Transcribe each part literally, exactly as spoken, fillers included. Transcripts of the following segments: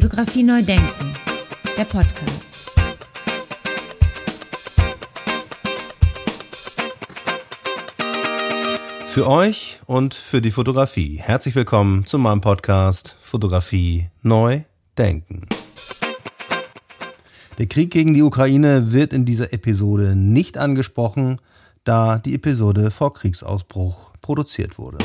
Fotografie neu denken, der Podcast. Für euch und für die Fotografie. Herzlich willkommen zu meinem Podcast Fotografie neu denken. Der Krieg gegen die Ukraine wird in dieser Episode nicht angesprochen, da die Episode vor Kriegsausbruch produziert wurde.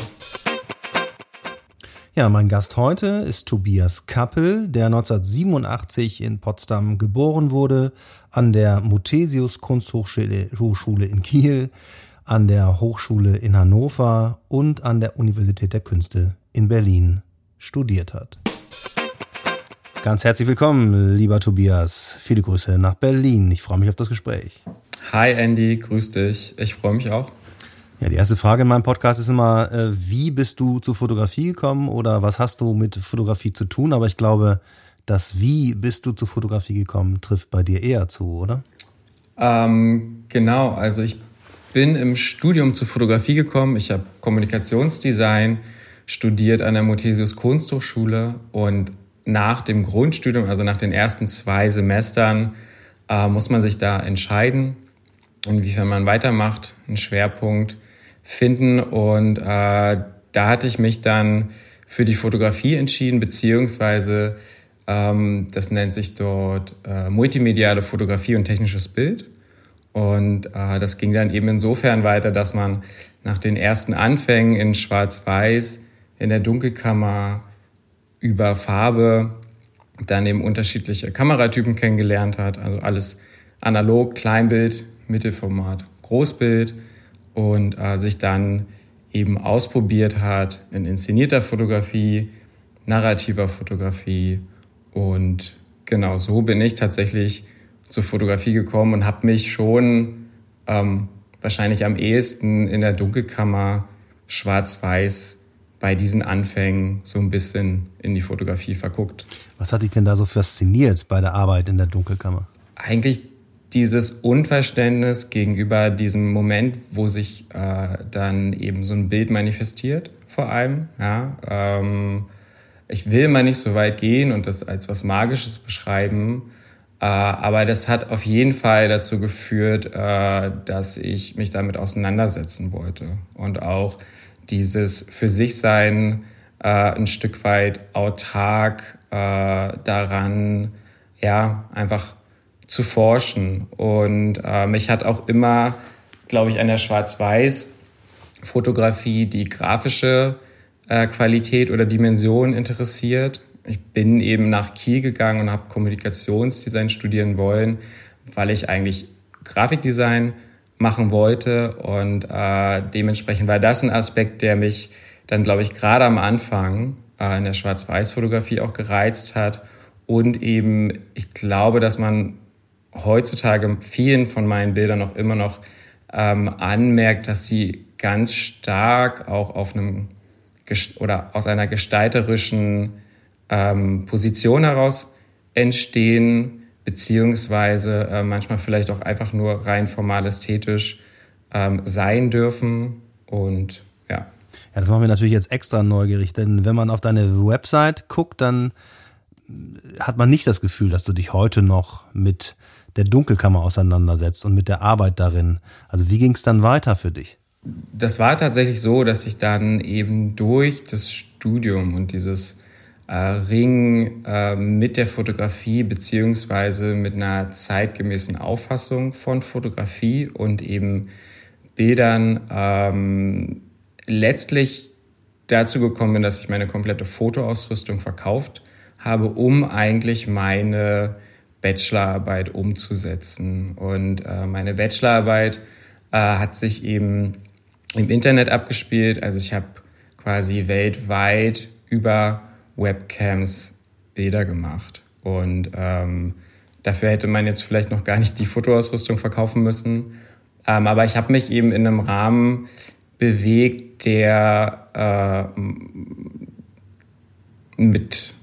Ja, mein Gast heute ist Tobias Kappel, der neunzehnhundertsiebenundachtzig in Potsdam geboren wurde, an der Muthesius-Kunsthochschule in Kiel, an der Hochschule in Hannover und an der Universität der Künste in Berlin studiert hat. Ganz herzlich willkommen, lieber Tobias. Viele Grüße nach Berlin. Ich freue mich auf das Gespräch. Hi Andy, grüß dich. Ich freue mich auch. Ja, die erste Frage in meinem Podcast ist immer, wie bist du zur Fotografie gekommen oder was hast du mit Fotografie zu tun? Aber ich glaube, das Wie bist du zur Fotografie gekommen trifft bei dir eher zu, oder? Ähm, genau, also ich bin im Studium zur Fotografie gekommen. Ich habe Kommunikationsdesign studiert an der Muthesius-Kunsthochschule und nach dem Grundstudium, also nach den ersten zwei Semestern, äh, muss man sich da entscheiden, inwiefern man weitermacht, einen Schwerpunkt finden und äh, da hatte ich mich dann für die Fotografie entschieden, beziehungsweise ähm, das nennt sich dort äh, multimediale Fotografie und technisches Bild und äh, das ging dann eben insofern weiter, dass man nach den ersten Anfängen in Schwarz-Weiß, in der Dunkelkammer über Farbe dann eben unterschiedliche Kameratypen kennengelernt hat, also alles analog, Kleinbild, Mittelformat, Großbild und äh, sich dann eben ausprobiert hat in inszenierter Fotografie, narrativer Fotografie und genau so bin ich tatsächlich zur Fotografie gekommen und habe mich schon ähm, wahrscheinlich am ehesten in der Dunkelkammer schwarz-weiß bei diesen Anfängen so ein bisschen in die Fotografie verguckt. Was hat dich denn da so fasziniert bei der Arbeit in der Dunkelkammer? Eigentlich dieses Unverständnis gegenüber diesem Moment, wo sich äh, dann eben so ein Bild manifestiert, vor allem. Ja, ähm, ich will mal nicht so weit gehen und das als was Magisches beschreiben, äh, aber das hat auf jeden Fall dazu geführt, äh, dass ich mich damit auseinandersetzen wollte. Und auch dieses für sich sein äh, ein Stück weit autark äh, daran, ja, einfach zu forschen. Und äh, mich hat auch immer, glaube ich, an der Schwarz-Weiß-Fotografie die grafische äh, Qualität oder Dimension interessiert. Ich bin eben nach Kiel gegangen und habe Kommunikationsdesign studieren wollen, weil ich eigentlich Grafikdesign machen wollte. Und äh, dementsprechend war das ein Aspekt, der mich dann, glaube ich, gerade am Anfang äh, in der Schwarz-Weiß-Fotografie auch gereizt hat. Und eben, ich glaube, dass man heutzutage in vielen von meinen Bildern auch immer noch ähm, anmerkt, dass sie ganz stark auch auf einem oder aus einer gestalterischen ähm, Position heraus entstehen, beziehungsweise äh, manchmal vielleicht auch einfach nur rein formal ästhetisch ähm, sein dürfen und ja. Ja, das machen wir natürlich jetzt extra neugierig, denn wenn man auf deine Website guckt, dann hat man nicht das Gefühl, dass du dich heute noch mit der Dunkelkammer auseinandersetzt und mit der Arbeit darin. Also wie ging es dann weiter für dich? Das war tatsächlich so, dass ich dann eben durch das Studium und dieses äh, Ringen äh, mit der Fotografie beziehungsweise mit einer zeitgemäßen Auffassung von Fotografie und eben Bildern ähm, letztlich dazu gekommen bin, dass ich meine komplette Fotoausrüstung verkauft habe, um eigentlich meine Bachelorarbeit umzusetzen. Und äh, meine Bachelorarbeit äh, hat sich eben im Internet abgespielt. Also ich habe quasi weltweit über Webcams Bilder gemacht. Und ähm, dafür hätte man jetzt vielleicht noch gar nicht die Fotoausrüstung verkaufen müssen. Ähm, aber ich habe mich eben in einem Rahmen bewegt, der äh, mit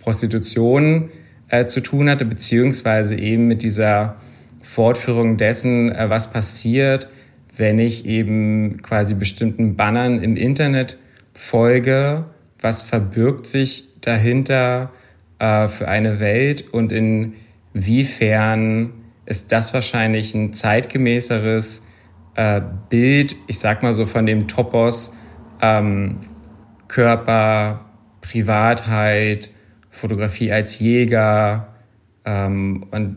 Prostitution äh, zu tun hatte, beziehungsweise eben mit dieser Fortführung dessen, äh, was passiert, wenn ich eben quasi bestimmten Bannern im Internet folge, was verbirgt sich dahinter, äh, für eine Welt und inwiefern ist das wahrscheinlich ein zeitgemäßeres äh, Bild, ich sag mal so von dem Topos ähm, Körper, Privatheit, Fotografie als Jäger ähm, und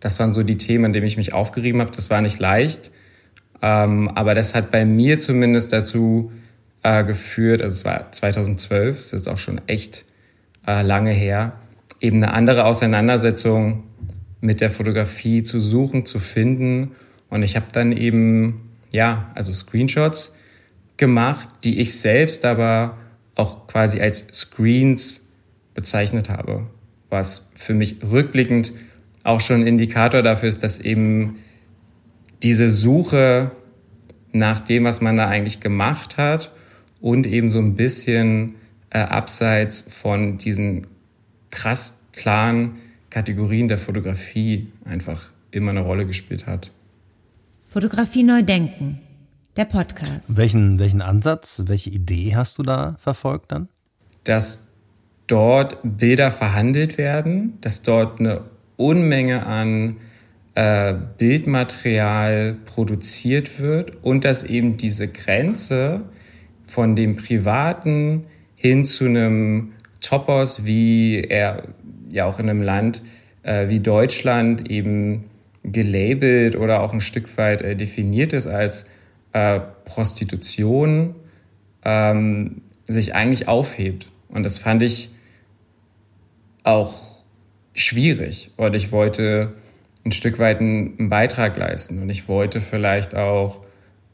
das waren so die Themen, an denen ich mich aufgerieben habe. Das war nicht leicht, ähm, aber das hat bei mir zumindest dazu äh, geführt, also es war zweitausendzwölf, das ist auch schon echt äh, lange her, eben eine andere Auseinandersetzung mit der Fotografie zu suchen, zu finden. Und ich habe dann eben, ja, also Screenshots gemacht, die ich selbst aber auch quasi als Screens bezeichnet habe, was für mich rückblickend auch schon ein Indikator dafür ist, dass eben diese Suche nach dem, was man da eigentlich gemacht hat und eben so ein bisschen äh, abseits von diesen krass klaren Kategorien der Fotografie einfach immer eine Rolle gespielt hat. Fotografie neu denken, der Podcast. Welchen, welchen Ansatz, welche Idee hast du da verfolgt dann? Dass dort Bilder verhandelt werden, dass dort eine Unmenge an äh, Bildmaterial produziert wird und dass eben diese Grenze von dem Privaten hin zu einem Topos, wie er ja auch in einem Land äh, wie Deutschland eben gelabelt oder auch ein Stück weit äh, definiert ist als äh, Prostitution, ähm, sich eigentlich aufhebt. Und das fand ich auch schwierig. Und ich wollte ein Stück weit einen, einen Beitrag leisten. Und ich wollte vielleicht auch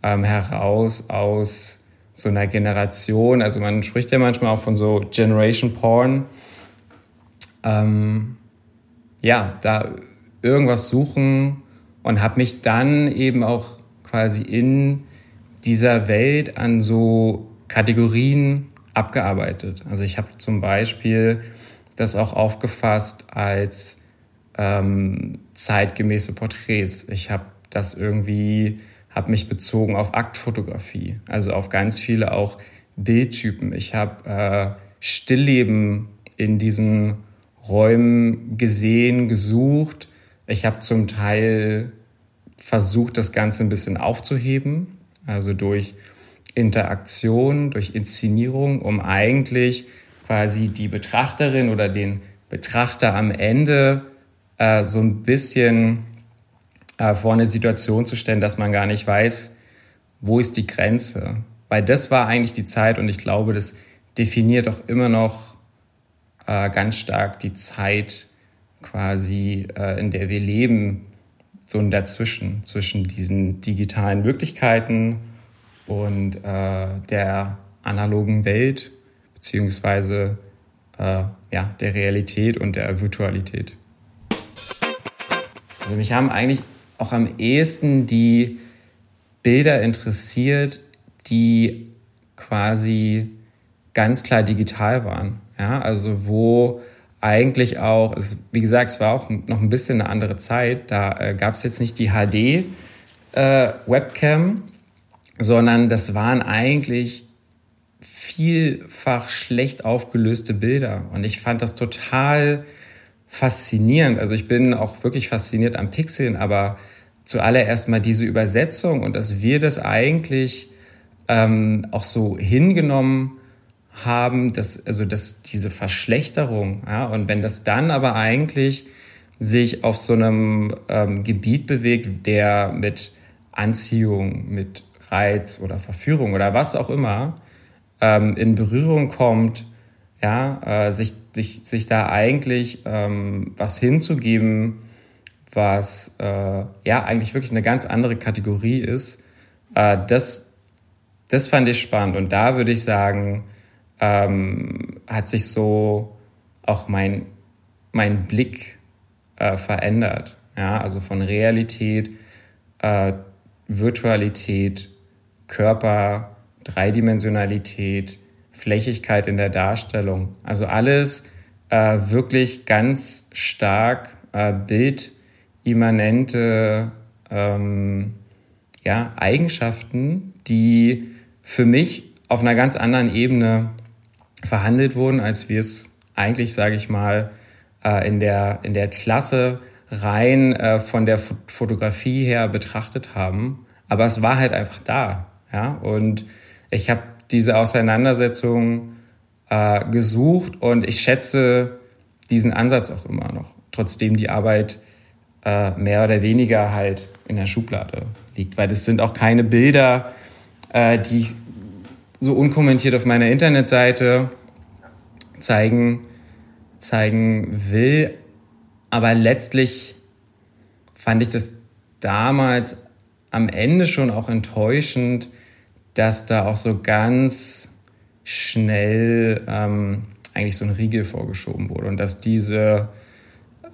ähm, heraus aus so einer Generation, also man spricht ja manchmal auch von so Generation Porn, ähm, ja, da irgendwas suchen und habe mich dann eben auch quasi in dieser Welt an so Kategorien abgearbeitet. Also ich habe zum Beispiel das auch aufgefasst als ähm, zeitgemäße Porträts. Ich habe das irgendwie, habe mich bezogen auf Aktfotografie, also auf ganz viele auch Bildtypen. Ich habe äh, Stillleben in diesen Räumen gesehen, gesucht. Ich habe zum Teil versucht, das Ganze ein bisschen aufzuheben, also durch Interaktion, durch Inszenierung, um eigentlich quasi die Betrachterin oder den Betrachter am Ende äh, so ein bisschen äh, vor eine Situation zu stellen, dass man gar nicht weiß, wo ist die Grenze. Weil das war eigentlich die Zeit und ich glaube, das definiert auch immer noch äh, ganz stark die Zeit quasi, äh, in der wir leben, so ein Dazwischen, zwischen diesen digitalen Möglichkeiten und äh, der analogen Welt, beziehungsweise äh, ja, der Realität und der Virtualität. Also mich haben eigentlich auch am ehesten die Bilder interessiert, die quasi ganz klar digital waren. Ja, also wo eigentlich auch, es, wie gesagt, es war auch noch ein bisschen eine andere Zeit, da äh, gab es jetzt nicht die H D-Webcam, äh, sondern das waren eigentlich vielfach schlecht aufgelöste Bilder. Und ich fand das total faszinierend. Also ich bin auch wirklich fasziniert an Pixeln, aber zuallererst mal diese Übersetzung und dass wir das eigentlich ähm, auch so hingenommen haben, dass, also dass diese Verschlechterung, ja, und wenn das dann aber eigentlich sich auf so einem ähm, Gebiet bewegt, der mit Anziehung, mit Reiz oder Verführung oder was auch immer ähm, in Berührung kommt, ja, äh, sich, sich, sich da eigentlich ähm, was hinzugeben, was äh, ja eigentlich wirklich eine ganz andere Kategorie ist, äh, das, das fand ich spannend. Und da würde ich sagen, ähm, hat sich so auch mein, mein Blick äh, verändert. Ja? Also von Realität, äh, Virtualität, Körper, Dreidimensionalität, Flächigkeit in der Darstellung. Also alles äh, wirklich ganz stark äh, bildimmanente ähm, ja, Eigenschaften, die für mich auf einer ganz anderen Ebene verhandelt wurden, als wir es eigentlich, sage ich mal, äh, in der, in der Klasse rein äh, von der F- Fotografie her betrachtet haben. Aber es war halt einfach da. Ja? Und ich habe diese Auseinandersetzung äh, gesucht und ich schätze diesen Ansatz auch immer noch, trotzdem die Arbeit äh, mehr oder weniger halt in der Schublade liegt. Weil das sind auch keine Bilder, äh, die ich so unkommentiert auf meiner Internetseite zeigen, zeigen will. Aber letztlich fand ich das damals am Ende schon auch enttäuschend, dass da auch so ganz schnell ähm, eigentlich so ein Riegel vorgeschoben wurde und dass diese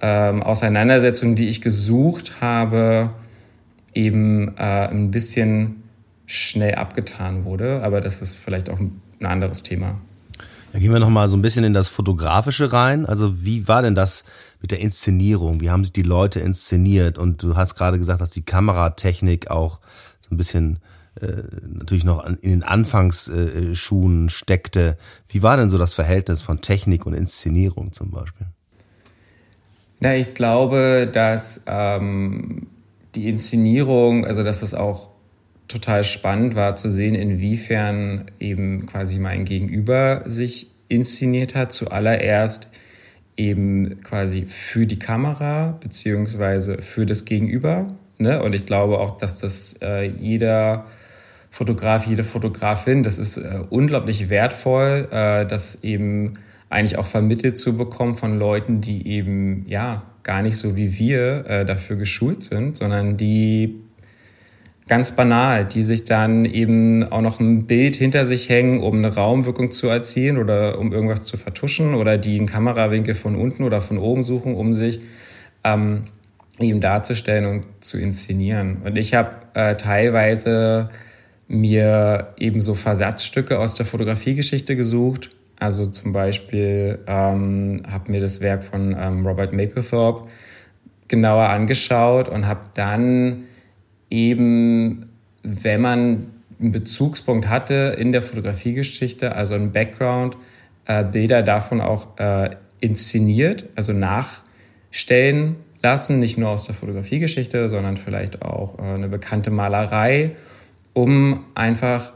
ähm, Auseinandersetzung, die ich gesucht habe, eben äh, ein bisschen schnell abgetan wurde. Aber das ist vielleicht auch ein anderes Thema. Dann gehen wir nochmal so ein bisschen in das Fotografische rein. Also wie war denn das mit der Inszenierung? Wie haben sich die Leute inszeniert? Und du hast gerade gesagt, dass die Kameratechnik auch so ein bisschen äh, natürlich noch an, in den Anfangsschuhen steckte. Wie war denn so das Verhältnis von Technik und Inszenierung zum Beispiel? Na, ich glaube, dass ähm, die Inszenierung, also dass das auch total spannend war zu sehen, inwiefern eben quasi mein Gegenüber sich inszeniert hat. Zuallererst eben quasi für die Kamera beziehungsweise für das Gegenüber. Ne? Und ich glaube auch, dass das äh, jeder Fotograf, jede Fotografin, das ist äh, unglaublich wertvoll, äh, das eben eigentlich auch vermittelt zu bekommen von Leuten, die eben ja gar nicht so wie wir äh, dafür geschult sind, sondern die ganz banal, die sich dann eben auch noch ein Bild hinter sich hängen, um eine Raumwirkung zu erzielen oder um irgendwas zu vertuschen, oder die einen Kamerawinkel von unten oder von oben suchen, um sich ähm, eben darzustellen und zu inszenieren. Und ich habe äh, teilweise mir eben so Versatzstücke aus der Fotografiegeschichte gesucht. Also zum Beispiel ähm, habe mir das Werk von ähm, Robert Mapplethorpe genauer angeschaut und habe dann eben, wenn man einen Bezugspunkt hatte in der Fotografiegeschichte, also einen Background, äh, Bilder davon auch äh, inszeniert, also nachstellen lassen, nicht nur aus der Fotografiegeschichte, sondern vielleicht auch äh, eine bekannte Malerei, um einfach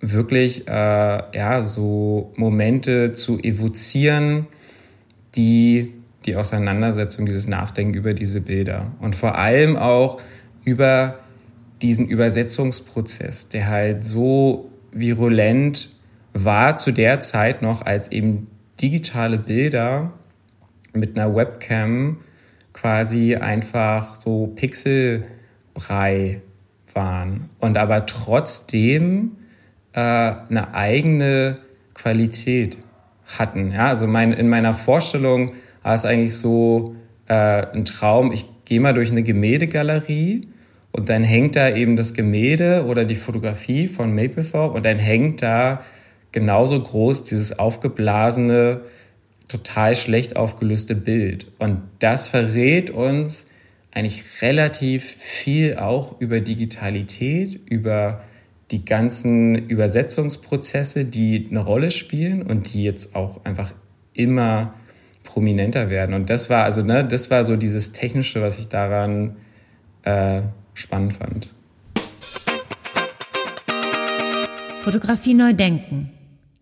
wirklich äh, ja, so Momente zu evozieren, die die Auseinandersetzung, dieses Nachdenken über diese Bilder und vor allem auch über diesen Übersetzungsprozess, der halt so virulent war zu der Zeit noch, als eben digitale Bilder mit einer Webcam quasi einfach so Pixelbrei waren und aber trotzdem äh, eine eigene Qualität hatten. Ja, also mein, in meiner Vorstellung war es eigentlich so äh, ein Traum, ich gehe mal durch eine Gemäldegalerie und dann hängt da eben das Gemälde oder die Fotografie von Mapplethorpe und dann hängt da genauso groß dieses aufgeblasene, total schlecht aufgelöste Bild. Und das verrät uns eigentlich relativ viel auch über Digitalität, über die ganzen Übersetzungsprozesse, die eine Rolle spielen und die jetzt auch einfach immer prominenter werden. Und das war also, ne, das war so dieses Technische, was ich daran äh, spannend fand. Fotografie neu denken,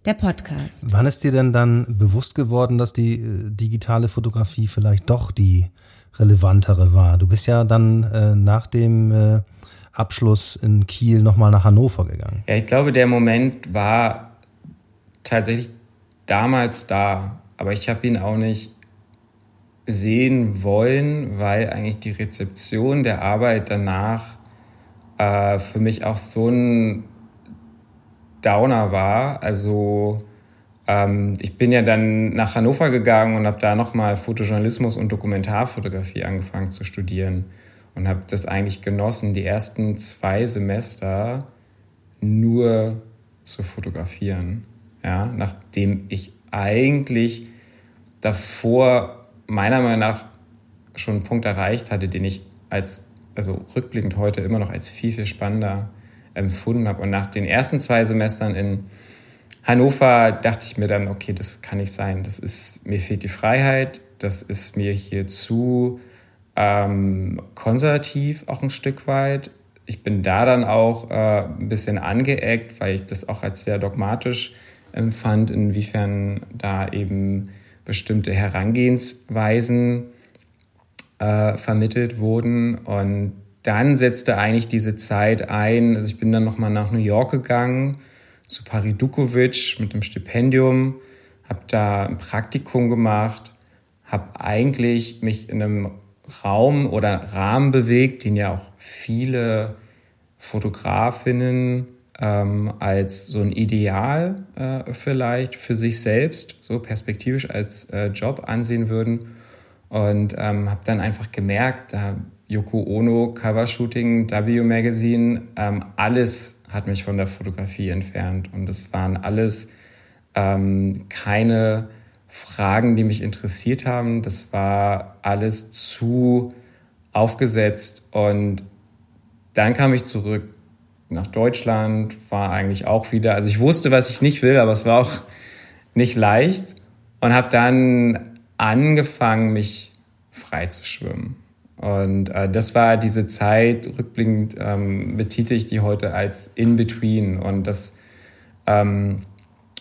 der Podcast. Wann ist dir denn dann bewusst geworden, dass die äh, digitale Fotografie vielleicht doch die relevantere war? Du bist ja dann äh, nach dem äh, Abschluss in Kiel nochmal nach Hannover gegangen. Ja, ich glaube, der Moment war tatsächlich damals da. Aber ich habe ihn auch nicht sehen wollen, weil eigentlich die Rezeption der Arbeit danach äh, für mich auch so ein Downer war. Also ähm, ich bin ja dann nach Hannover gegangen und habe da nochmal Fotojournalismus und Dokumentarfotografie angefangen zu studieren und habe das eigentlich genossen, die ersten zwei Semester nur zu fotografieren, ja, nachdem ich eigentlich davor meiner Meinung nach schon einen Punkt erreicht hatte, den ich als, also rückblickend heute immer noch als viel, viel spannender empfunden habe. Und nach den ersten zwei Semestern in Hannover dachte ich mir dann, okay, das kann nicht sein. Das ist, mir fehlt die Freiheit, das ist mir hier zu ähm, konservativ auch ein Stück weit. Ich bin da dann auch äh, ein bisschen angeeckt, weil ich das auch als sehr dogmatisch empfand, inwiefern da eben bestimmte Herangehensweisen äh, vermittelt wurden. Und dann setzte eigentlich diese Zeit ein, also ich bin dann nochmal nach New York gegangen, zu Pari Dukovic mit einem Stipendium, habe da ein Praktikum gemacht, habe eigentlich mich in einem Raum oder Rahmen bewegt, den ja auch viele Fotografinnen ähm, als so ein Ideal äh, vielleicht für sich selbst so perspektivisch als äh, Job ansehen würden. Und ähm, habe dann einfach gemerkt, da Yoko Ono, Covershooting, W Magazine, ähm, alles hat mich von der Fotografie entfernt. Und das waren alles ähm, keine Fragen, die mich interessiert haben. Das war alles zu aufgesetzt. Und dann kam ich zurück nach Deutschland, war eigentlich auch wieder, also ich wusste, was ich nicht will, aber es war auch nicht leicht. Und habe dann angefangen, mich frei zu schwimmen. Und äh, das war diese Zeit, rückblickend ähm, betitel ich die heute als In-Between. Und das ähm,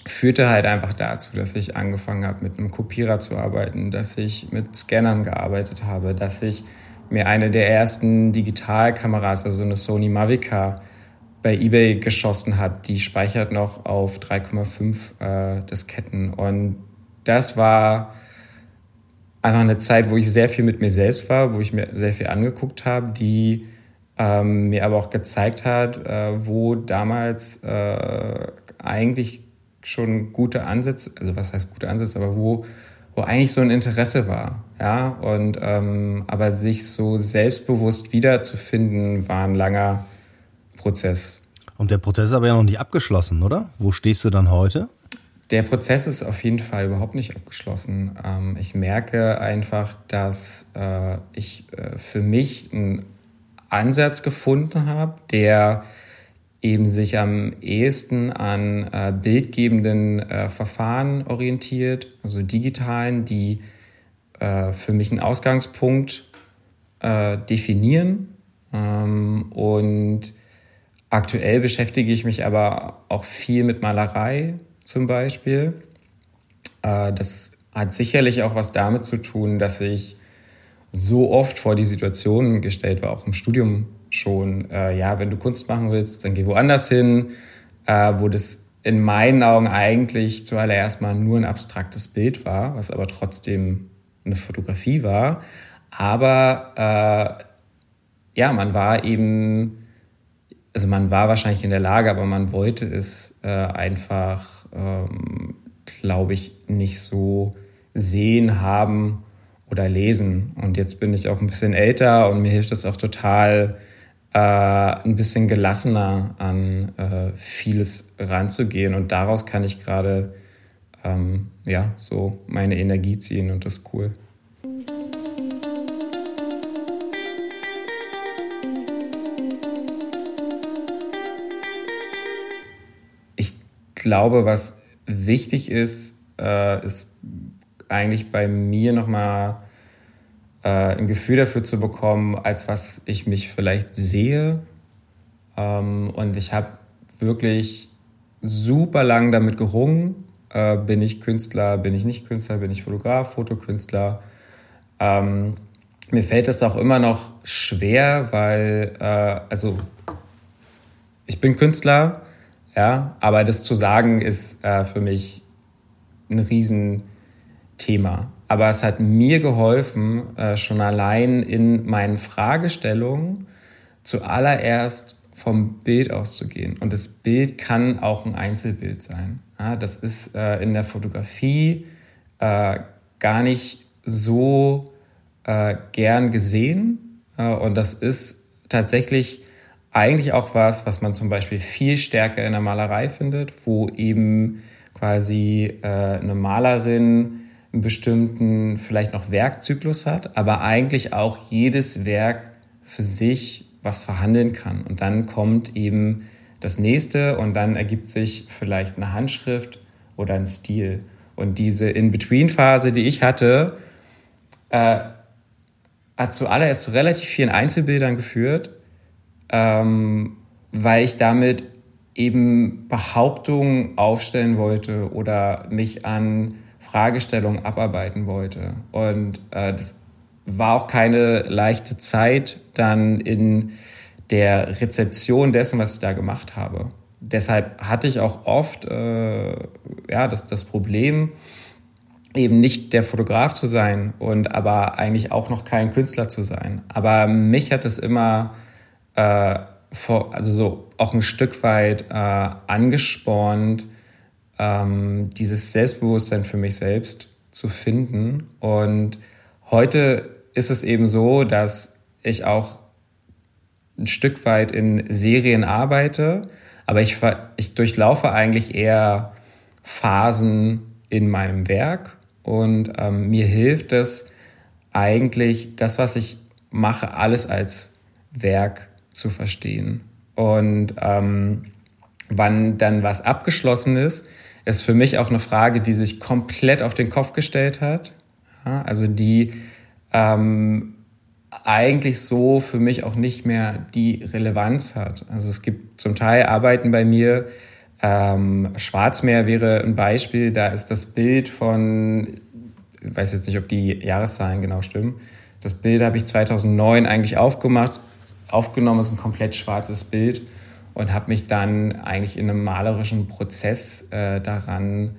führte halt einfach dazu, dass ich angefangen habe, mit einem Kopierer zu arbeiten, dass ich mit Scannern gearbeitet habe, dass ich mir eine der ersten Digitalkameras, also eine Sony Mavica, bei eBay geschossen habe. Die speichert noch auf drei Komma fünf äh, Disketten. Und das war einfach eine Zeit, wo ich sehr viel mit mir selbst war, wo ich mir sehr viel angeguckt habe, die ähm, mir aber auch gezeigt hat, äh, wo damals äh, eigentlich schon gute Ansätze, also was heißt gute Ansätze, aber wo, wo eigentlich so ein Interesse war. Ja? Und, ähm, aber sich so selbstbewusst wiederzufinden, war ein langer Prozess. Und der Prozess ist aber ja noch nicht abgeschlossen, oder? Wo stehst du dann heute? Der Prozess ist auf jeden Fall überhaupt nicht abgeschlossen. Ich merke einfach, dass ich für mich einen Ansatz gefunden habe, der eben sich am ehesten an bildgebenden Verfahren orientiert, also digitalen, die für mich einen Ausgangspunkt definieren. Und aktuell beschäftige ich mich aber auch viel mit Malerei, zum Beispiel. Das hat sicherlich auch was damit zu tun, dass ich so oft vor die Situation gestellt war, auch im Studium schon, ja, wenn du Kunst machen willst, dann geh woanders hin, wo das in meinen Augen eigentlich zuallererst mal nur ein abstraktes Bild war, was aber trotzdem eine Fotografie war. Aber äh, ja, man war eben, also man war wahrscheinlich in der Lage, aber man wollte es äh, einfach Ähm, glaube ich, nicht so sehen, haben oder lesen. Und jetzt bin ich auch ein bisschen älter und mir hilft das auch total, äh, ein bisschen gelassener an äh, vieles ranzugehen. Und daraus kann ich gerade ähm, ja, so meine Energie ziehen und das ist cool. Ich glaube, was wichtig ist, äh, ist eigentlich bei mir nochmal äh, ein Gefühl dafür zu bekommen, als was ich mich vielleicht sehe. Ähm, und ich habe wirklich super lang damit gerungen. Äh, bin ich Künstler, bin ich nicht Künstler, bin ich Fotograf, Fotokünstler. Ähm, mir fällt das auch immer noch schwer, weil, äh, also ich bin Künstler. Ja, aber das zu sagen ist äh, für mich ein Riesenthema. Aber es hat mir geholfen, äh, schon allein in meinen Fragestellungen zuallererst vom Bild auszugehen. Und das Bild kann auch ein Einzelbild sein. Ja, das ist äh, in der Fotografie äh, gar nicht so äh, gern gesehen. Äh, und das ist tatsächlich eigentlich auch was, was man zum Beispiel viel stärker in der Malerei findet, wo eben quasi äh, eine Malerin einen bestimmten vielleicht noch Werkzyklus hat, aber eigentlich auch jedes Werk für sich was verhandeln kann. Und dann kommt eben das nächste und dann ergibt sich vielleicht eine Handschrift oder ein Stil. Und diese In-Between-Phase, die ich hatte, äh, hat zuallererst zu relativ vielen Einzelbildern geführt, ähm, weil ich damit eben Behauptungen aufstellen wollte oder mich an Fragestellungen abarbeiten wollte. Und äh, das war auch keine leichte Zeit dann in der Rezeption dessen, was ich da gemacht habe. Deshalb hatte ich auch oft äh, ja, das, das Problem, eben nicht der Fotograf zu sein und aber eigentlich auch noch kein Künstler zu sein. Aber mich hat es immer äh, vor, also so auch ein Stück weit äh, angespornt, ähm, dieses Selbstbewusstsein für mich selbst zu finden. Und heute ist es eben so, dass ich auch ein Stück weit in Serien arbeite, aber ich, ich durchlaufe eigentlich eher Phasen in meinem Werk und ähm, mir hilft es eigentlich, das, was ich mache, alles als Werk zu verstehen. Und ähm, wann dann was abgeschlossen ist, ist für mich auch eine Frage, die sich komplett auf den Kopf gestellt hat. Ja, also die ähm, eigentlich so für mich auch nicht mehr die Relevanz hat. Also es gibt zum Teil Arbeiten bei mir, ähm, Schwarzmeer wäre ein Beispiel, da ist das Bild von, ich weiß jetzt nicht, ob die Jahreszahlen genau stimmen, das Bild habe ich zweitausendneun eigentlich aufgemacht, aufgenommen, ist ein komplett schwarzes Bild und habe mich dann eigentlich in einem malerischen Prozess äh, daran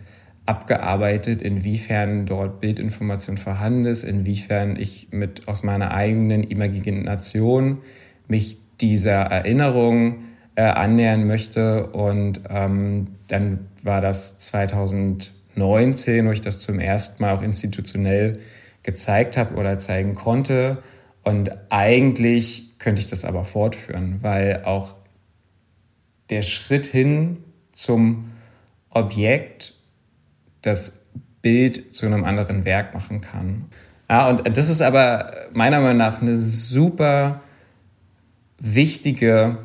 abgearbeitet, inwiefern dort Bildinformation vorhanden ist, inwiefern ich mit aus meiner eigenen Imagination mich dieser Erinnerung äh, annähern möchte. Und ähm, dann war das zweitausendneunzehn, wo ich das zum ersten Mal auch institutionell gezeigt habe oder zeigen konnte. Und eigentlich könnte ich das aber fortführen, weil auch der Schritt hin zum Objekt das Bild zu einem anderen Werk machen kann. Ja, und das ist aber meiner Meinung nach eine super wichtige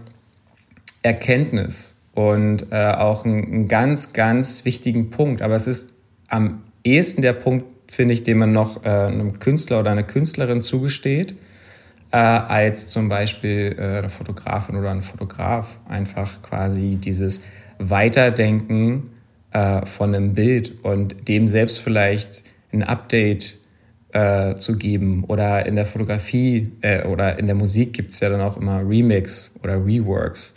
Erkenntnis und äh, auch einen ganz, ganz wichtigen Punkt. Aber es ist am ehesten der Punkt, finde ich, den man noch äh, einem Künstler oder einer Künstlerin zugesteht, äh, als zum Beispiel äh, eine Fotografin oder ein Fotograf. Einfach quasi dieses Weiterdenken von einem Bild und dem selbst vielleicht ein Update äh, zu geben. Oder in der Fotografie äh, oder in der Musik gibt es ja dann auch immer Remix oder Reworks.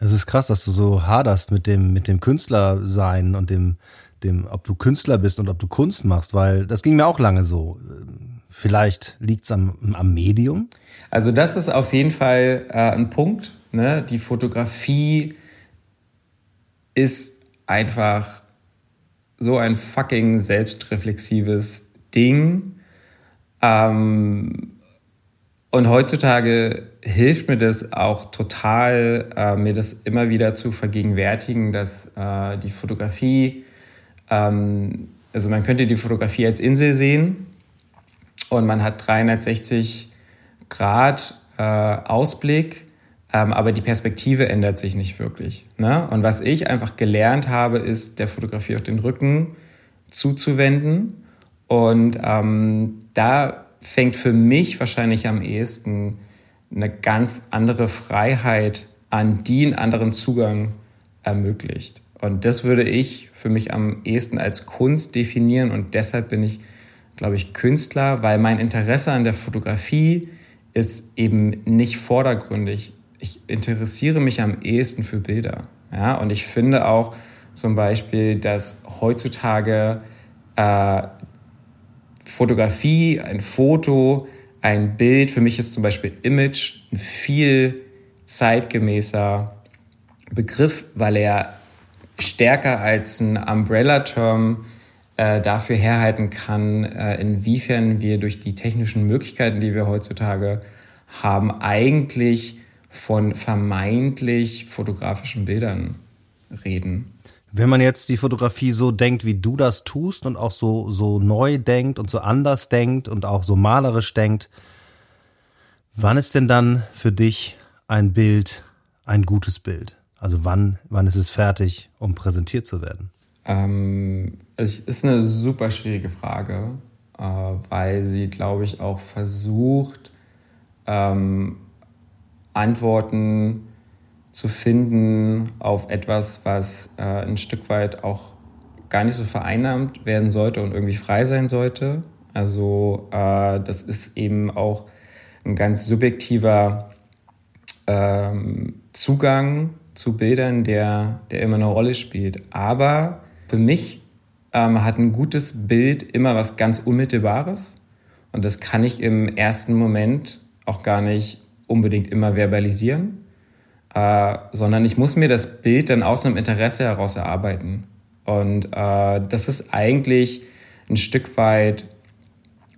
Es ist krass, dass du so haderst mit dem, mit dem Künstlersein und dem, dem, ob du Künstler bist und ob du Kunst machst, weil das ging mir auch lange so. Vielleicht liegt es am, am Medium? Also das ist auf jeden Fall äh, ein Punkt. Ne, die Fotografie ist einfach so ein fucking selbstreflexives Ding. Ähm, und heutzutage hilft mir das auch total, äh, mir das immer wieder zu vergegenwärtigen, dass äh, die Fotografie, ähm, also man könnte die Fotografie als Insel sehen und man hat dreihundertsechzig Grad äh, Ausblick. Ähm, aber die Perspektive ändert sich nicht wirklich. Ne? Und was ich einfach gelernt habe, ist, der Fotografie auch den Rücken zuzuwenden. Und ähm, da fängt für mich wahrscheinlich am ehesten eine ganz andere Freiheit an, die einen anderen Zugang ermöglicht. Und das würde ich für mich am ehesten als Kunst definieren. Und deshalb bin ich, glaube ich, Künstler, weil mein Interesse an der Fotografie ist eben nicht vordergründig. Ich interessiere mich am ehesten für Bilder. Ja? Und ich finde auch zum Beispiel, dass heutzutage äh, Fotografie, ein Foto, ein Bild, für mich ist zum Beispiel Image ein viel zeitgemäßer Begriff, weil er stärker als ein Umbrella-Term äh, dafür herhalten kann, äh, inwiefern wir durch die technischen Möglichkeiten, die wir heutzutage haben, eigentlich von vermeintlich fotografischen Bildern reden. Wenn man jetzt die Fotografie so denkt, wie du das tust und auch so, so neu denkt und so anders denkt und auch so malerisch denkt, Wann ist denn dann für dich ein Bild ein gutes Bild? Also wann, wann ist es fertig, um präsentiert zu werden? Ähm, es ist eine super schwierige Frage, äh, weil sie, glaube ich, auch versucht, ähm, Antworten zu finden auf etwas, was äh, ein Stück weit auch gar nicht so vereinnahmt werden sollte und irgendwie frei sein sollte. Also äh, das ist eben auch ein ganz subjektiver ähm, Zugang zu Bildern, der, der immer eine Rolle spielt. Aber für mich ähm, hat ein gutes Bild immer was ganz Unmittelbares. Und das kann ich im ersten Moment auch gar nicht unbedingt immer verbalisieren, äh, sondern ich muss mir das Bild dann aus einem Interesse heraus erarbeiten. Und äh, das ist eigentlich ein Stück weit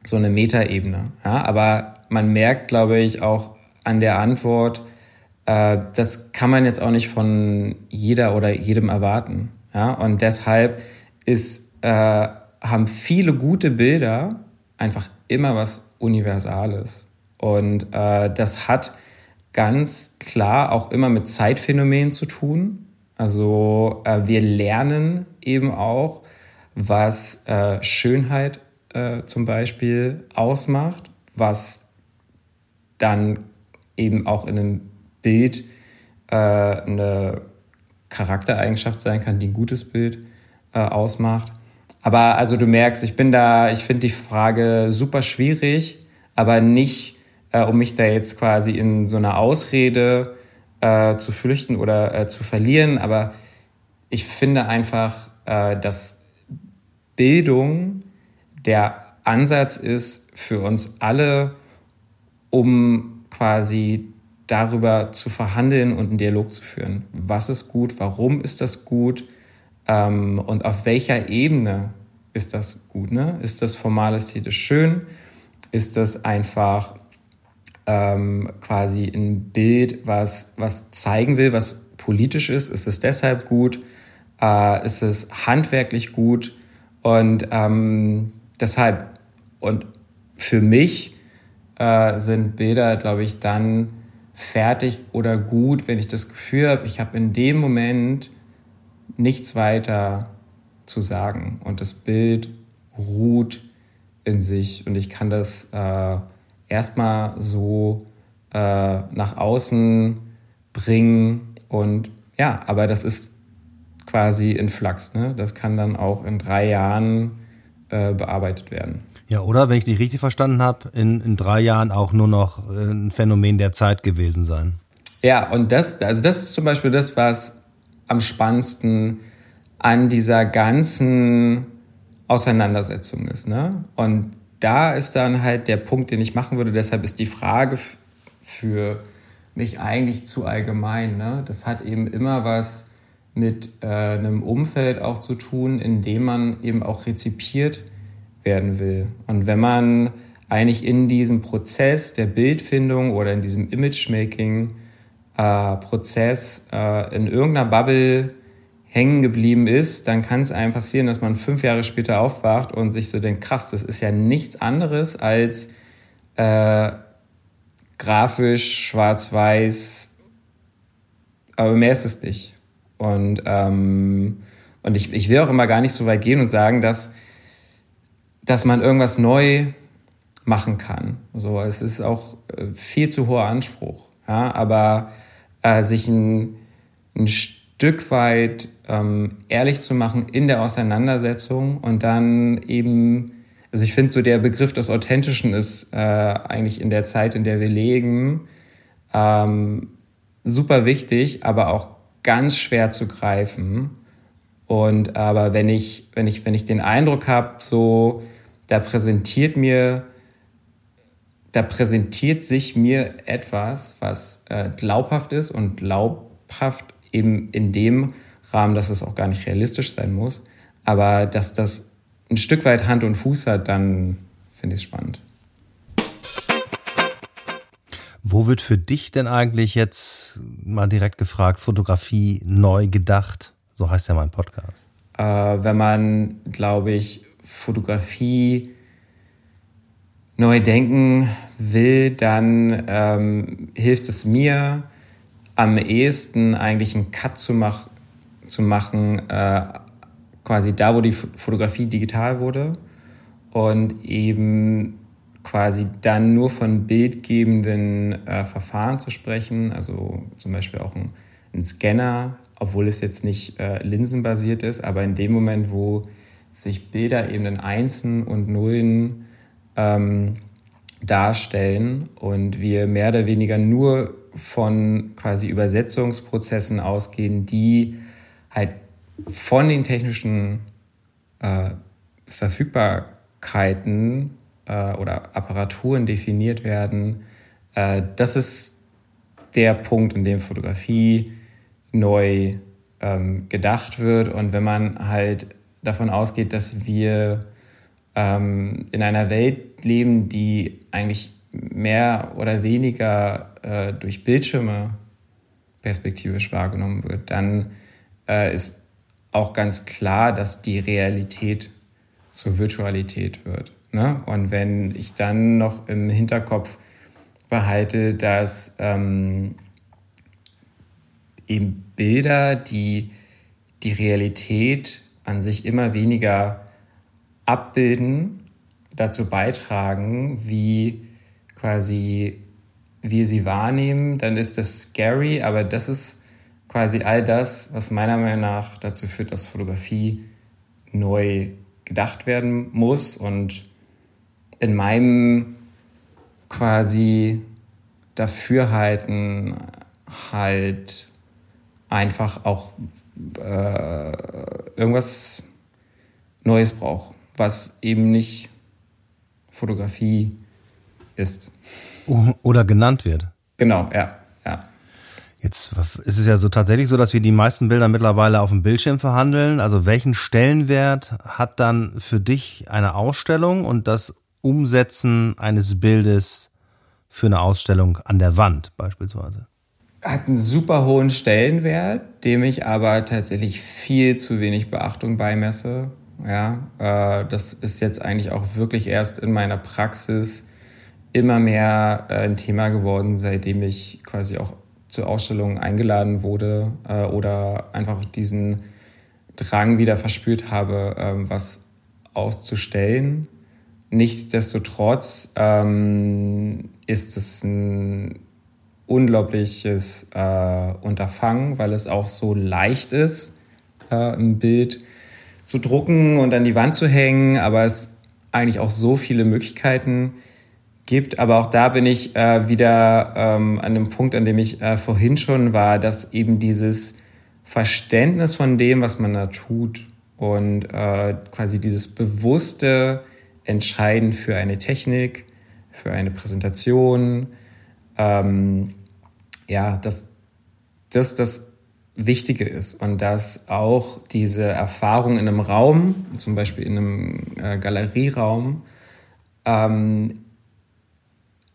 so eine Metaebene. Ja? Aber man merkt, glaube ich, auch an der Antwort, äh, das kann man jetzt auch nicht von jeder oder jedem erwarten. Ja? Und deshalb ist, äh, haben viele gute Bilder einfach immer was Universales. Und äh, das hat ganz klar auch immer mit Zeitphänomenen zu tun. Also äh, wir lernen eben auch, was äh, Schönheit äh, zum Beispiel ausmacht, was dann eben auch in einem Bild äh, eine Charaktereigenschaft sein kann, die ein gutes Bild äh, ausmacht. Aber also du merkst, ich bin da, ich finde die Frage super schwierig, aber nicht um mich da jetzt quasi in so eine Ausrede äh, zu flüchten oder äh, zu verlieren. Aber ich finde einfach, äh, dass Bildung der Ansatz ist für uns alle, um quasi darüber zu verhandeln und einen Dialog zu führen. Was ist gut? Warum ist das gut? Ähm, und auf welcher Ebene ist das gut? Ne? Ist das formal ästhetisch schön? Ist das einfach quasi ein Bild, was, was zeigen will, was politisch ist? Ist es deshalb gut? Äh, ist es handwerklich gut? Und ähm, deshalb, und für mich äh, sind Bilder, glaube ich, dann fertig oder gut, wenn ich das Gefühl habe, ich habe in dem Moment nichts weiter zu sagen. Und das Bild ruht in sich und ich kann das äh, erstmal so äh, nach außen bringen und ja, aber das ist quasi in Flachs, ne? Das kann dann auch in drei Jahren äh, bearbeitet werden. Ja, oder, wenn ich dich richtig verstanden habe, in, in drei Jahren auch nur noch ein Phänomen der Zeit gewesen sein. Ja, und das, also das ist zum Beispiel das, was am spannendsten an dieser ganzen Auseinandersetzung ist, ne? Und da ist dann halt der Punkt, den ich machen würde. Deshalb ist die Frage für mich eigentlich zu allgemein. Ne? Das hat eben immer was mit äh, einem Umfeld auch zu tun, in dem man eben auch rezipiert werden will. Und wenn man eigentlich in diesem Prozess der Bildfindung oder in diesem Image-Making-Prozess äh, äh, in irgendeiner Bubble hängen geblieben ist, dann kann es einem passieren, dass man fünf Jahre später aufwacht und sich so denkt, krass, das ist ja nichts anderes als äh, grafisch, schwarz-weiß, aber mehr ist es nicht. Und, ähm, und ich, ich will auch immer gar nicht so weit gehen und sagen, dass, dass man irgendwas neu machen kann. Also, es ist auch viel zu hoher Anspruch. Ja? Aber äh, sich ein, ein Stück weit ähm, ehrlich zu machen in der Auseinandersetzung und dann eben, also ich finde so der Begriff des Authentischen ist äh, eigentlich in der Zeit, in der wir leben, ähm, super wichtig, aber auch ganz schwer zu greifen. Und aber wenn ich, wenn ich, wenn ich den Eindruck habe, so da präsentiert mir, da präsentiert sich mir etwas, was äh, glaubhaft ist und glaubhaft eben in dem Rahmen, dass es auch gar nicht realistisch sein muss, aber dass das ein Stück weit Hand und Fuß hat, dann finde ich es spannend. Wo wird für dich denn eigentlich jetzt mal direkt gefragt, Fotografie neu gedacht? So heißt ja mein Podcast. Äh, wenn man, glaube ich, Fotografie neu denken will, dann ähm, hilft es mir am ehesten eigentlich einen Cut zu, mach, zu machen, äh, quasi da, wo die Fotografie digital wurde und eben quasi dann nur von bildgebenden äh, Verfahren zu sprechen, also zum Beispiel auch ein, ein Scanner, obwohl es jetzt nicht äh, linsenbasiert ist, aber in dem Moment, wo sich Bilder eben in Einsen und Nullen ähm, darstellen und wir mehr oder weniger nur von quasi Übersetzungsprozessen ausgehen, die halt von den technischen äh, Verfügbarkeiten äh, oder Apparaturen definiert werden, äh, das ist der Punkt, in dem Fotografie neu ähm, gedacht wird. Und wenn man halt davon ausgeht, dass wir ähm, in einer Welt leben, die eigentlich mehr oder weniger äh, durch Bildschirme perspektivisch wahrgenommen wird, dann äh, ist auch ganz klar, dass die Realität zur Virtualität wird, ne? Und wenn ich dann noch im Hinterkopf behalte, dass ähm, eben Bilder, die die Realität an sich immer weniger abbilden, dazu beitragen, wie quasi wir sie wahrnehmen, dann ist das scary, aber das ist quasi all das, was meiner Meinung nach dazu führt, dass Fotografie neu gedacht werden muss. Und in meinem quasi Dafürhalten halt einfach auch äh, irgendwas Neues braucht, was eben nicht Fotografie ist. Oder genannt wird. Genau, ja. ja. Jetzt ist es ja so tatsächlich so, dass wir die meisten Bilder mittlerweile auf dem Bildschirm verhandeln. Also welchen Stellenwert hat dann für dich eine Ausstellung und das Umsetzen eines Bildes für eine Ausstellung an der Wand beispielsweise? Hat einen super hohen Stellenwert, dem ich aber tatsächlich viel zu wenig Beachtung beimesse. Ja, äh, das ist jetzt eigentlich auch wirklich erst in meiner Praxis immer mehr äh, ein Thema geworden, seitdem ich quasi auch zu Ausstellungen eingeladen wurde äh, oder einfach diesen Drang wieder verspürt habe, äh, was auszustellen. Nichtsdestotrotz ähm, ist es ein unglaubliches äh, Unterfangen, weil es auch so leicht ist, äh, ein Bild zu drucken und an die Wand zu hängen, aber es eigentlich auch so viele Möglichkeiten gibt. Aber auch da bin ich äh, wieder ähm, an dem Punkt, an dem ich äh, vorhin schon war, dass eben dieses Verständnis von dem, was man da tut und äh, quasi dieses bewusste Entscheiden für eine Technik, für eine Präsentation, ähm, ja, dass das das Wichtige ist und dass auch diese Erfahrung in einem Raum, zum Beispiel in einem äh, Galerieraum, ähm,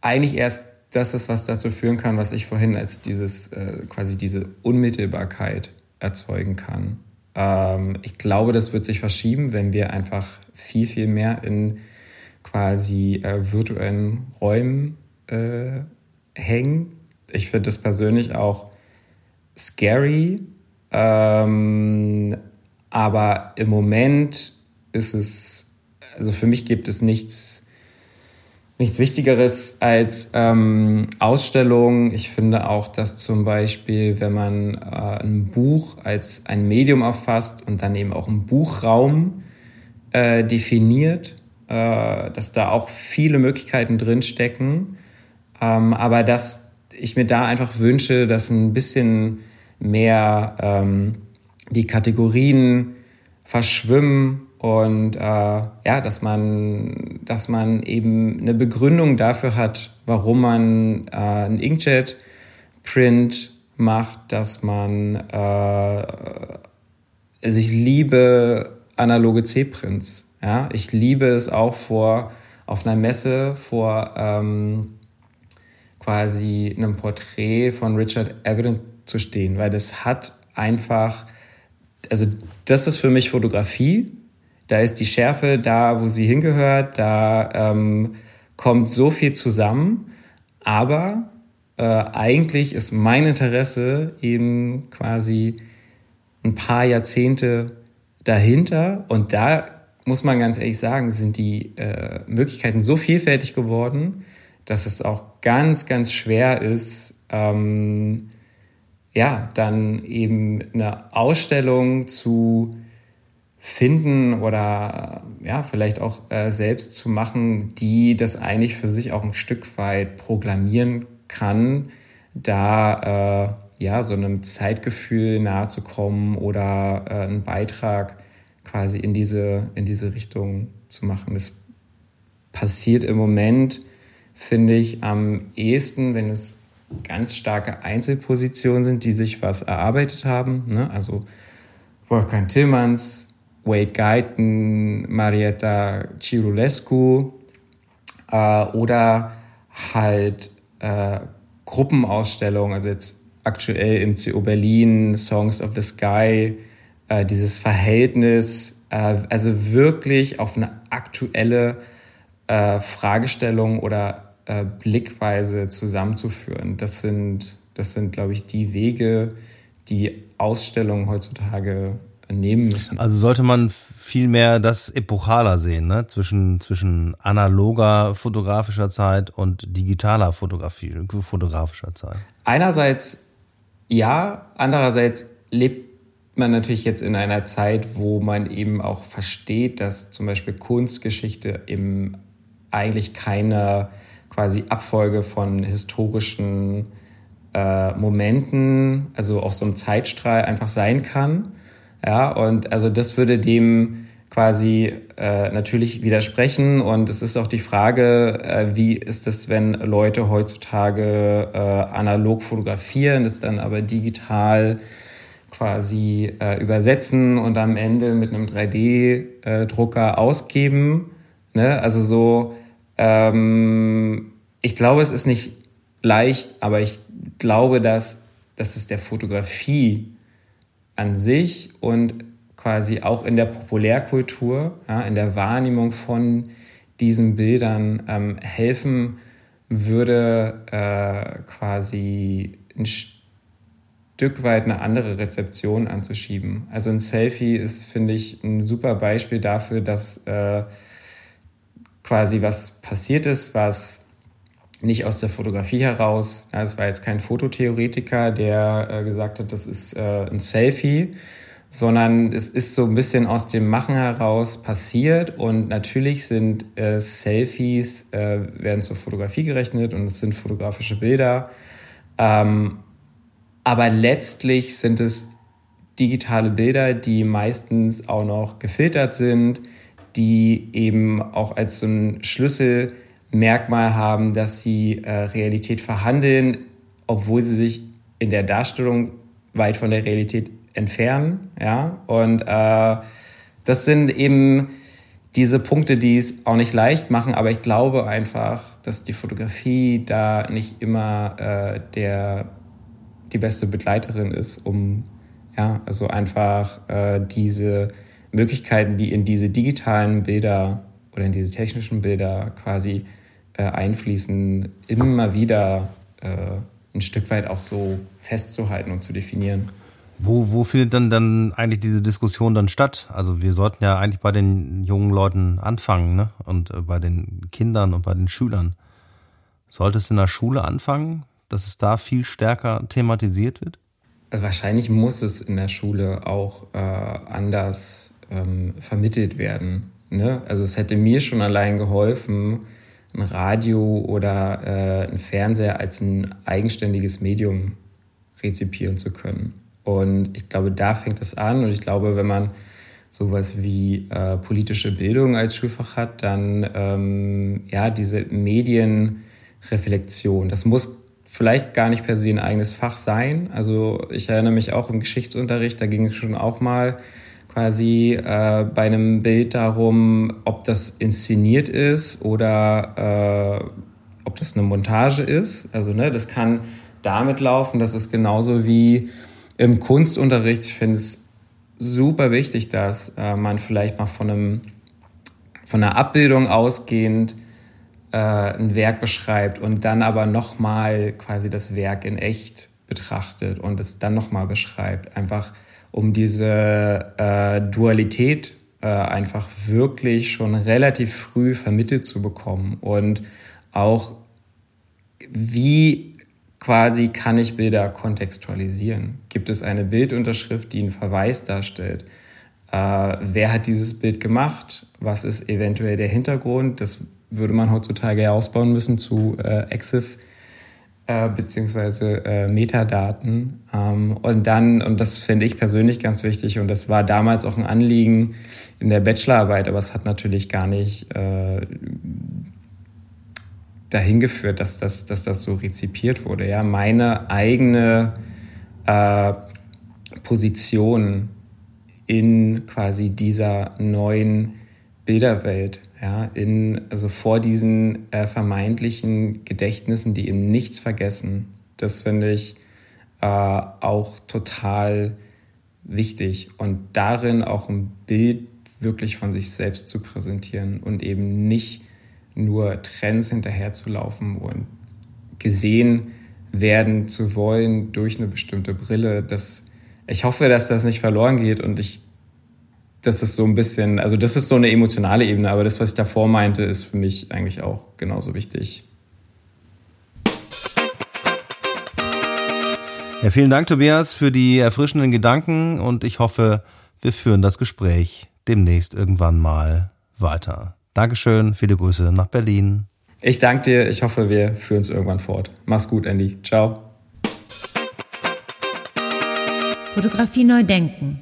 eigentlich erst das ist, was dazu führen kann, was ich vorhin als dieses äh, quasi diese Unmittelbarkeit erzeugen kann. Ähm, ich glaube, das wird sich verschieben, wenn wir einfach viel, viel mehr in quasi äh, virtuellen Räumen äh, hängen. Ich finde das persönlich auch scary, ähm, aber im Moment ist es, also für mich gibt es nichts, nichts Wichtigeres als ähm, Ausstellungen. Ich finde auch, dass zum Beispiel, wenn man äh, ein Buch als ein Medium erfasst und dann eben auch einen Buchraum äh, definiert, äh, dass da auch viele Möglichkeiten drinstecken, ähm, aber dass ich mir da einfach wünsche, dass ein bisschen mehr ähm, die Kategorien verschwimmen und äh, ja, dass man, dass man eben eine Begründung dafür hat, warum man äh, einen Inkjet-Print macht, dass man äh, also ich liebe analoge C-Prints. Ja? Ich liebe es auch vor auf einer Messe vor ähm, quasi in einem Porträt von Richard Avedon zu stehen, weil das hat einfach, also das ist für mich Fotografie, da ist die Schärfe da, wo sie hingehört, da ähm, kommt so viel zusammen, aber äh, eigentlich ist mein Interesse eben quasi ein paar Jahrzehnte dahinter, und da muss man ganz ehrlich sagen, sind die äh, Möglichkeiten so vielfältig geworden, dass es auch ganz, ganz schwer ist, ähm, ja, dann eben eine Ausstellung zu finden oder ja, vielleicht auch äh, selbst zu machen, die das eigentlich für sich auch ein Stück weit proklamieren kann, da äh, ja, so einem Zeitgefühl nahe zu kommen oder äh, einen Beitrag quasi in diese, in diese Richtung zu machen. Das passiert im Moment, finde ich, am ehesten, wenn es ganz starke Einzelpositionen sind, die sich was erarbeitet haben. Ne? Also Wolfgang Tillmans, Wade Guyton, Marietta Cirulescu äh, oder halt äh, Gruppenausstellungen, also jetzt aktuell im C O Berlin, Songs of the Sky, äh, dieses Verhältnis, äh, also wirklich auf eine aktuelle äh, Fragestellung oder äh, Blickweise zusammenzuführen. Das sind, das sind, glaube ich, die Wege, die Ausstellungen heutzutage nehmen müssen. Also sollte man vielmehr das epochaler sehen, ne? Zwischen, zwischen analoger fotografischer Zeit und digitaler Fotografie, fotografischer Zeit. Einerseits ja, andererseits lebt man natürlich jetzt in einer Zeit, wo man eben auch versteht, dass zum Beispiel Kunstgeschichte eben eigentlich keine quasi Abfolge von historischen Momenten, also auf so einem Zeitstrahl einfach sein kann. Ja, und also das würde dem quasi äh, natürlich widersprechen. Und es ist auch die Frage, äh, wie ist es, wenn Leute heutzutage äh, analog fotografieren, das dann aber digital quasi äh, übersetzen und am Ende mit einem drei D Drucker äh, ausgeben. Ne? Also so, ähm, ich glaube, es ist nicht leicht, aber ich glaube, dass, dass es der Fotografie an sich und quasi auch in der Populärkultur, ja, in der Wahrnehmung von diesen Bildern ähm, helfen würde, äh, quasi ein Stück weit eine andere Rezeption anzuschieben. Also ein Selfie ist, finde ich, ein super Beispiel dafür, dass äh, quasi was passiert ist, was nicht aus der Fotografie heraus. Ja, es war jetzt kein Fototheoretiker, der äh, gesagt hat, das ist äh, ein Selfie, sondern es ist so ein bisschen aus dem Machen heraus passiert. Und natürlich sind äh, Selfies, äh, werden zur Fotografie gerechnet und es sind fotografische Bilder. Ähm, aber letztlich sind es digitale Bilder, die meistens auch noch gefiltert sind, die eben auch als so ein Schlüssel Merkmal haben, dass sie äh, Realität verhandeln, obwohl sie sich in der Darstellung weit von der Realität entfernen. Ja? Und äh, das sind eben diese Punkte, die es auch nicht leicht machen, aber ich glaube einfach, dass die Fotografie da nicht immer äh, der, die beste Begleiterin ist, um ja, also einfach äh, diese Möglichkeiten, die in diese digitalen Bilder oder in diese technischen Bilder quasi äh, einfließen, immer wieder äh, ein Stück weit auch so festzuhalten und zu definieren. Wo, wo findet dann, dann eigentlich diese Diskussion dann statt? Also wir sollten ja eigentlich bei den jungen Leuten anfangen, ne? Und äh, bei den Kindern und bei den Schülern. Sollte es in der Schule anfangen, dass es da viel stärker thematisiert wird? Wahrscheinlich muss es in der Schule auch äh, anders ähm, vermittelt werden. Ne? Also es hätte mir schon allein geholfen, ein Radio oder äh, ein Fernseher als ein eigenständiges Medium rezipieren zu können. Und ich glaube, da fängt es an. Und ich glaube, wenn man sowas wie äh, politische Bildung als Schulfach hat, dann ähm, ja, diese Medienreflexion. Das muss vielleicht gar nicht per se ein eigenes Fach sein. Also ich erinnere mich auch im Geschichtsunterricht, da ging es schon auch mal quasi äh, bei einem Bild darum, ob das inszeniert ist oder äh, ob das eine Montage ist. Also ne, das kann damit laufen, das ist genauso wie im Kunstunterricht. Ich finde es super wichtig, dass äh, man vielleicht mal von, einem, von einer Abbildung ausgehend äh, ein Werk beschreibt und dann aber nochmal quasi das Werk in echt betrachtet und es dann nochmal beschreibt. Einfach um diese äh, Dualität äh, einfach wirklich schon relativ früh vermittelt zu bekommen und auch wie quasi kann ich Bilder kontextualisieren? Gibt es eine Bildunterschrift, die einen Verweis darstellt? Äh, wer hat dieses Bild gemacht? Was ist eventuell der Hintergrund? Das würde man heutzutage ja ausbauen müssen zu äh, E X I F äh, beziehungsweise äh, Metadaten. Ähm, und dann, und das finde ich persönlich ganz wichtig, und das war damals auch ein Anliegen in der Bachelorarbeit, aber es hat natürlich gar nicht äh, dahin geführt, dass das, dass das so rezipiert wurde. Ja? Meine eigene äh, Position in quasi dieser neuen Bilderwelt, ja? in, also vor diesen äh, vermeintlichen Gedächtnissen, die eben nichts vergessen, das finde ich äh, auch total wichtig. Und darin auch ein Bild wirklich von sich selbst zu präsentieren und eben nicht nur Trends hinterherzulaufen und gesehen werden zu wollen durch eine bestimmte Brille. Das, ich hoffe, dass das nicht verloren geht und ich, das ist so ein bisschen, also das ist so eine emotionale Ebene, aber das, was ich davor meinte, ist für mich eigentlich auch genauso wichtig. Ja, vielen Dank, Tobias, für die erfrischenden Gedanken und ich hoffe, wir führen das Gespräch demnächst irgendwann mal weiter. Dankeschön, viele Grüße nach Berlin. Ich danke dir, ich hoffe, wir führen es irgendwann fort. Mach's gut, Andy. Ciao. Fotografie neu denken,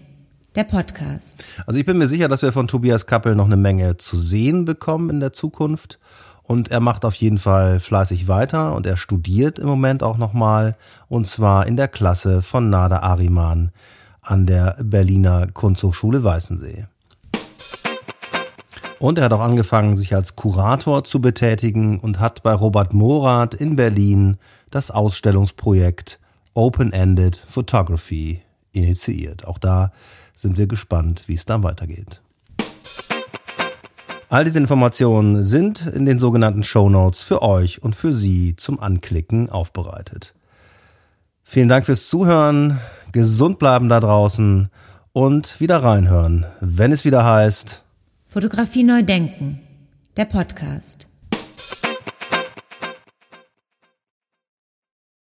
der Podcast. Also ich bin mir sicher, dass wir von Tobias Kappel noch eine Menge zu sehen bekommen in der Zukunft. Und er macht auf jeden Fall fleißig weiter und er studiert im Moment auch nochmal. Und zwar in der Klasse von Nada Ariman an der Berliner Kunsthochschule Weißensee. Und er hat auch angefangen, sich als Kurator zu betätigen und hat bei Robert Morat in Berlin das Ausstellungsprojekt Open-Ended Photography initiiert. Auch da sind wir gespannt, wie es da weitergeht. All diese Informationen sind in den sogenannten Shownotes für euch und für Sie zum Anklicken aufbereitet. Vielen Dank fürs Zuhören, gesund bleiben da draußen und wieder reinhören, wenn es wieder heißt... Fotografie neu denken, der Podcast.